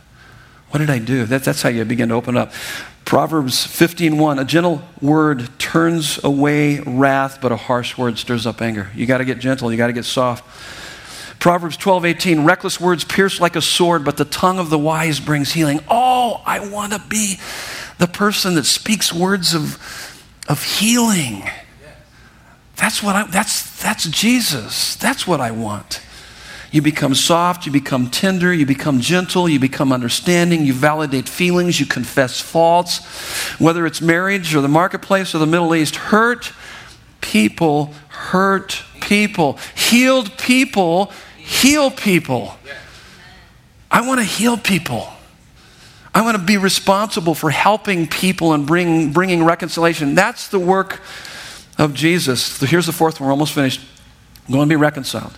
What did I do? That's how you begin to open up. Proverbs 15:1, a gentle word turns away wrath, but a harsh word stirs up anger. You got to get gentle. You got to get soft. Proverbs 12:18, reckless words pierce like a sword, but the tongue of the wise brings healing. Oh, I want to be the person that speaks words of healing. That's what that's Jesus. That's what I want. You become soft, you become tender, you become gentle, you become understanding, you validate feelings, you confess faults. Whether it's marriage or the marketplace or the Middle East, hurt people, healed people, heal people. I want to heal people. I want to be responsible for helping people and bringing reconciliation. That's the work of Jesus. Here's the fourth one. We're almost finished. Go and be reconciled.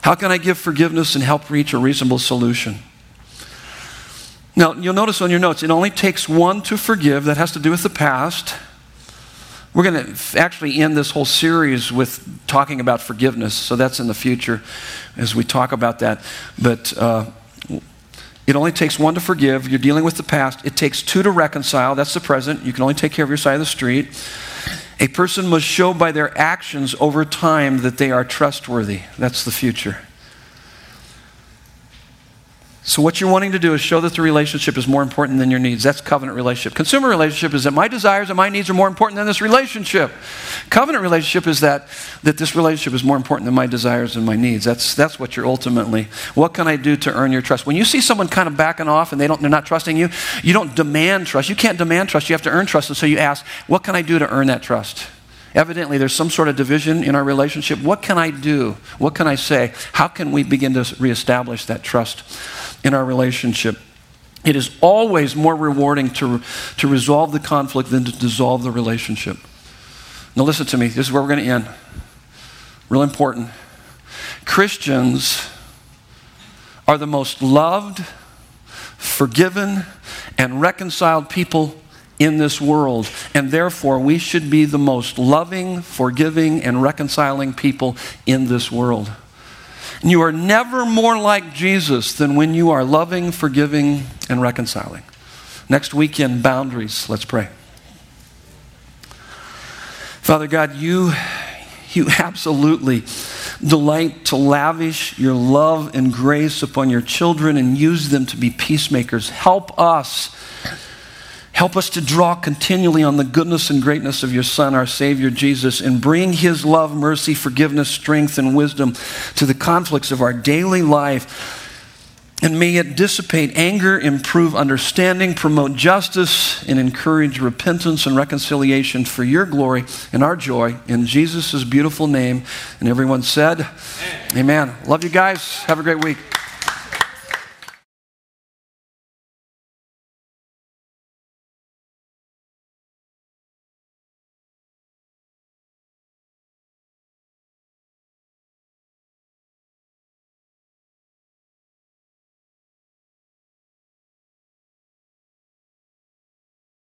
How can I give forgiveness and help reach a reasonable solution? Now, you'll notice on your notes, it only takes one to forgive. That has to do with the past. We're going to actually end this whole series with talking about forgiveness. So that's in the future as we talk about that. But it only takes one to forgive. You're dealing with the past. It takes two to reconcile. That's the present. You can only take care of your side of the street. A person must show by their actions over time that they are trustworthy. That's the future. So what you're wanting to do is show that the relationship is more important than your needs. That's covenant relationship. Consumer relationship is that my desires and my needs are more important than this relationship. Covenant relationship is that this relationship is more important than my desires and my needs. That's what you're ultimately, what can I do to earn your trust? When you see someone kind of backing off and they're not trusting you, you don't demand trust. You can't demand trust. You have to earn trust. And so you ask, what can I do to earn that trust? Evidently, there's some sort of division in our relationship. What can I do? What can I say? How can we begin to reestablish that trust in our relationship? It is always more rewarding to resolve the conflict than to dissolve the relationship. Now listen to me. This is where we're going to end. Real important. Christians are the most loved, forgiven, and reconciled people in this world, and therefore we should be the most loving, forgiving, and reconciling people in this world. And you are never more like Jesus than when you are loving, forgiving, and reconciling. Next weekend, boundaries. Let's pray. Father God, you absolutely delight to lavish your love and grace upon your children and use them to be peacemakers. Help us to draw continually on the goodness and greatness of your Son, our Savior Jesus, and bring his love, mercy, forgiveness, strength, and wisdom to the conflicts of our daily life. And may it dissipate anger, improve understanding, promote justice, and encourage repentance and reconciliation for your glory and our joy. In Jesus' beautiful name. And everyone said, Amen. Love you guys. Have a great week.